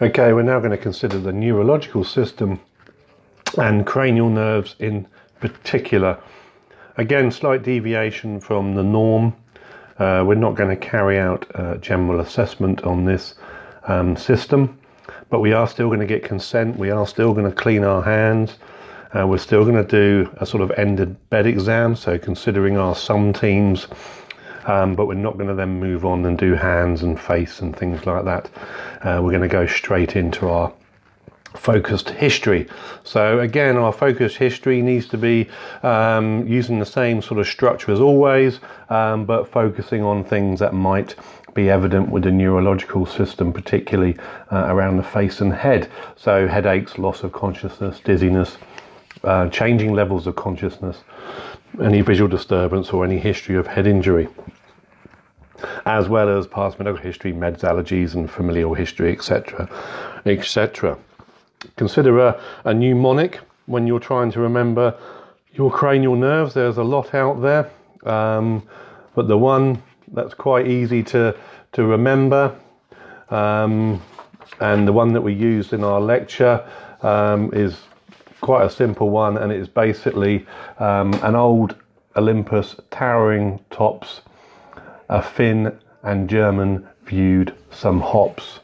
Okay, we're now going to consider the neurological system and cranial nerves in particular. Again, slight deviation from the norm. We're not going to carry out a general assessment on this system, but we are still going to get consent. We are still going to clean our hands. We're still going to do a sort of ended bed exam, so considering our sum teams, but we're not going to then move on and do hands and face and things like that. We're going to go straight into our focused history. So again, our focused history needs to be using the same sort of structure as always, but focusing on things that might be evident with the neurological system, particularly around the face and head. So headaches, loss of consciousness, dizziness, changing levels of consciousness, any visual disturbance or any history of head injury, as well as past medical history, meds, allergies and familial history, etc, etc. Consider a mnemonic when you're trying to remember your cranial nerves. There's a lot out there, but the one that's quite easy to remember, and the one that we used in our lecture is quite a simple one, and it's basically an old Olympus towering tops, a Finn and German viewed some hops.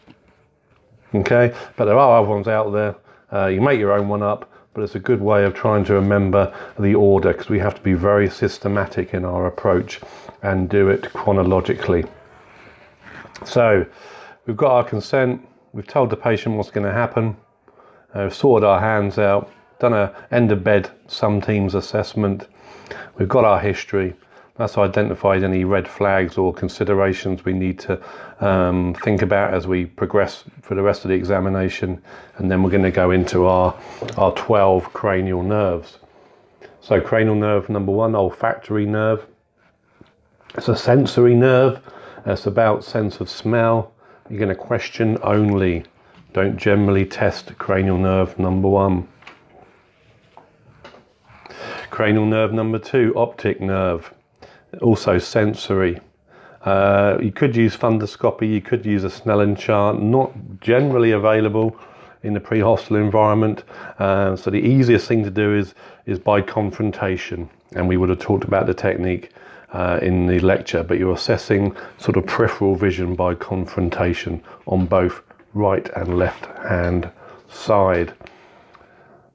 Okay, but there are other ones out there. You make your own one up, but it's a good way of trying to remember the order, because we have to be very systematic in our approach and do it chronologically. So we've got our consent, we've told the patient what's going to happen, we've sorted our hands out, done an end of bed sum teams assessment, we've got our history, that's identified any red flags or considerations we need to think about as we progress for the rest of the examination, and then we're going to go into our 12 cranial nerves. So cranial nerve number one, olfactory nerve. It's a sensory nerve, it's about sense of smell. You're going to question only, don't generally test cranial nerve number one. Cranial nerve number two, optic nerve. Also sensory. You could use fundoscopy, you could use a Snellen chart, not generally available in the pre-hospital environment. So the easiest thing to do is by confrontation, and we would have talked about the technique in the lecture, but you're assessing sort of peripheral vision by confrontation on both right and left hand side.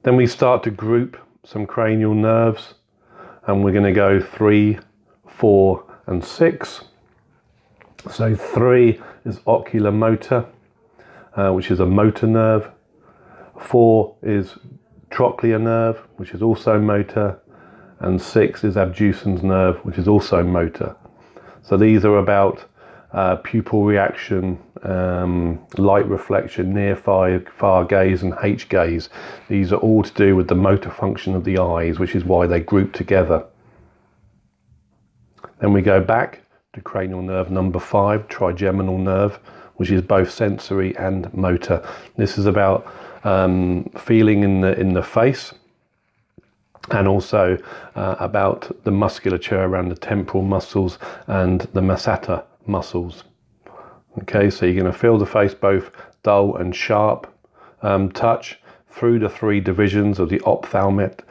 Then we start to group some cranial nerves, and we're going to go 3, 4 and 6. So 3 is oculomotor, which is a motor nerve. 4 is trochlear nerve, which is also motor, and 6 is abducens nerve, which is also motor. So these are about pupil reaction, light reflection, near far gaze and H gaze. These are all to do with the motor function of the eyes, which is why they group together. Then we go back to cranial nerve number 5, trigeminal nerve, which is both sensory and motor. This is about feeling in the face, and also about the musculature around the temporal muscles and the masseter muscles. Okay, so you're going to feel the face, both dull and sharp touch, through the 3 divisions of the ophthalmic,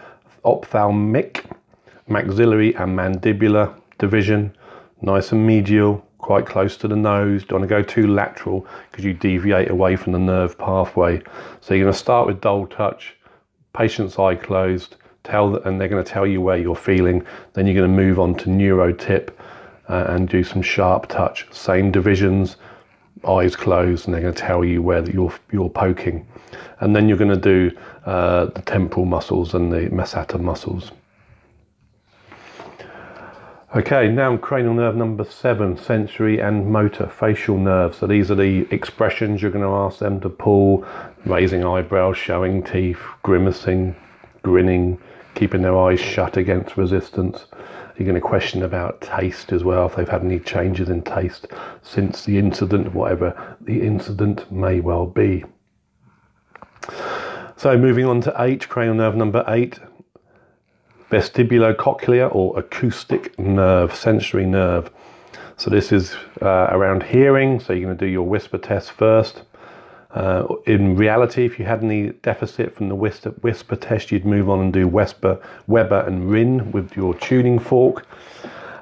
maxillary and mandibular division. Nice and medial, quite close to the nose, don't want to go too lateral because you deviate away from the nerve pathway. So you're going to start with dull touch, patient's eye closed, and they're going to tell you where you're feeling. Then you're going to move on to neurotip and do some sharp touch, same divisions, eyes closed, and they're going to tell you where you're poking. And then you're going to do the temporal muscles and the masseter muscles. Okay, now cranial nerve number 7, sensory and motor, facial nerves. So these are the expressions you're going to ask them to pull, raising eyebrows, showing teeth, grimacing, grinning, keeping their eyes shut against resistance. You're going to question about taste as well, if they've had any changes in taste since the incident, whatever the incident may well be. So moving on to cranial nerve number 8, vestibulocochlear or acoustic nerve, sensory nerve. So this is around hearing, so you're going to do your whisper test first. In reality, if you had any deficit from the whisper test, you'd move on and do Weber and Rinne with your tuning fork.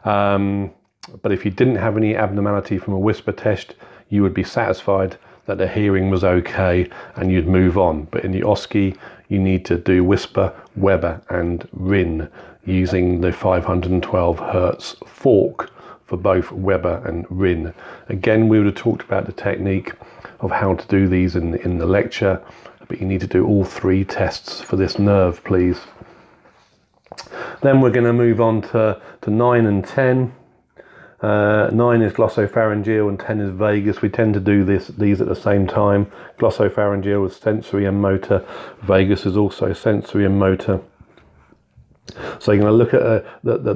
But if you didn't have any abnormality from a whisper test, you would be satisfied that the hearing was okay and you'd move on. But in the OSCE, you need to do whisper, Weber and Rinne using the 512 Hertz fork for both Weber and Rinne. Again, we would have talked about the technique of how to do these in the lecture, but you need to do all three tests for this nerve, please. Then we're going to move on to 9 and 10. 9 is glossopharyngeal and 10 is vagus. We tend to do these at the same time. Glossopharyngeal is sensory and motor. Vagus is also sensory and motor. So you're going to look at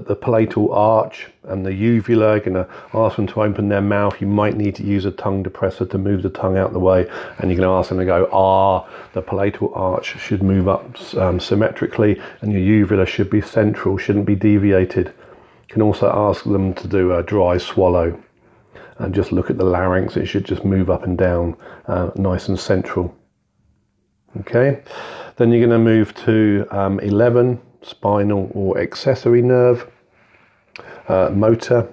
the palatal arch and the uvula. You're going to ask them to open their mouth. You might need to use a tongue depressor to move the tongue out the way. And you're going to ask them to go, ah. The palatal arch should move up symmetrically, and your uvula should be central, shouldn't be deviated. You can also ask them to do a dry swallow. And just look at the larynx. It should just move up and down, nice and central. Okay. Then you're going to move to 11. Spinal or accessory nerve, motor.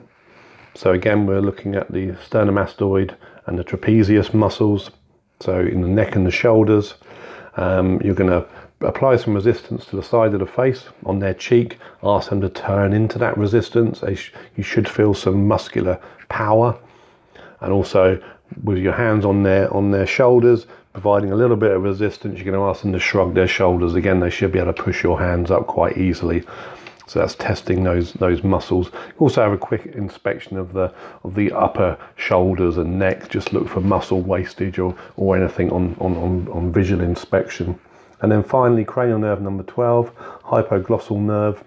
So again, we're looking at the sternomastoid and the trapezius muscles, so in the neck and the shoulders. You're going to apply some resistance to the side of the face on their cheek. Ask them to turn into that resistance. You should feel some muscular power. And also with your hands on their shoulders, providing a little bit of resistance, you're going to ask them to shrug their shoulders. Again, they should be able to push your hands up quite easily. So that's testing those muscles. You also have a quick inspection of the upper shoulders and neck. Just look for muscle wastage or anything on visual inspection. And then finally, cranial nerve number 12, hypoglossal nerve.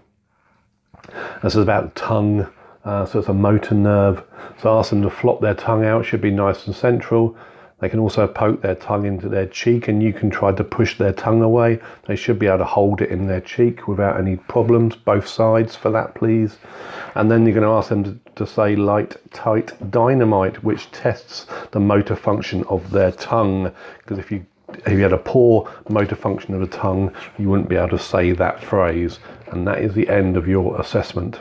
This is about tongue, so it's a motor nerve. So ask them to flop their tongue out. It should be nice and central. They can also poke their tongue into their cheek, and you can try to push their tongue away. They should be able to hold it in their cheek without any problems, both sides for that, please. And then you're going to ask them to say light, tight, dynamite, which tests the motor function of their tongue. Because if you had a poor motor function of the tongue, you wouldn't be able to say that phrase. And that is the end of your assessment.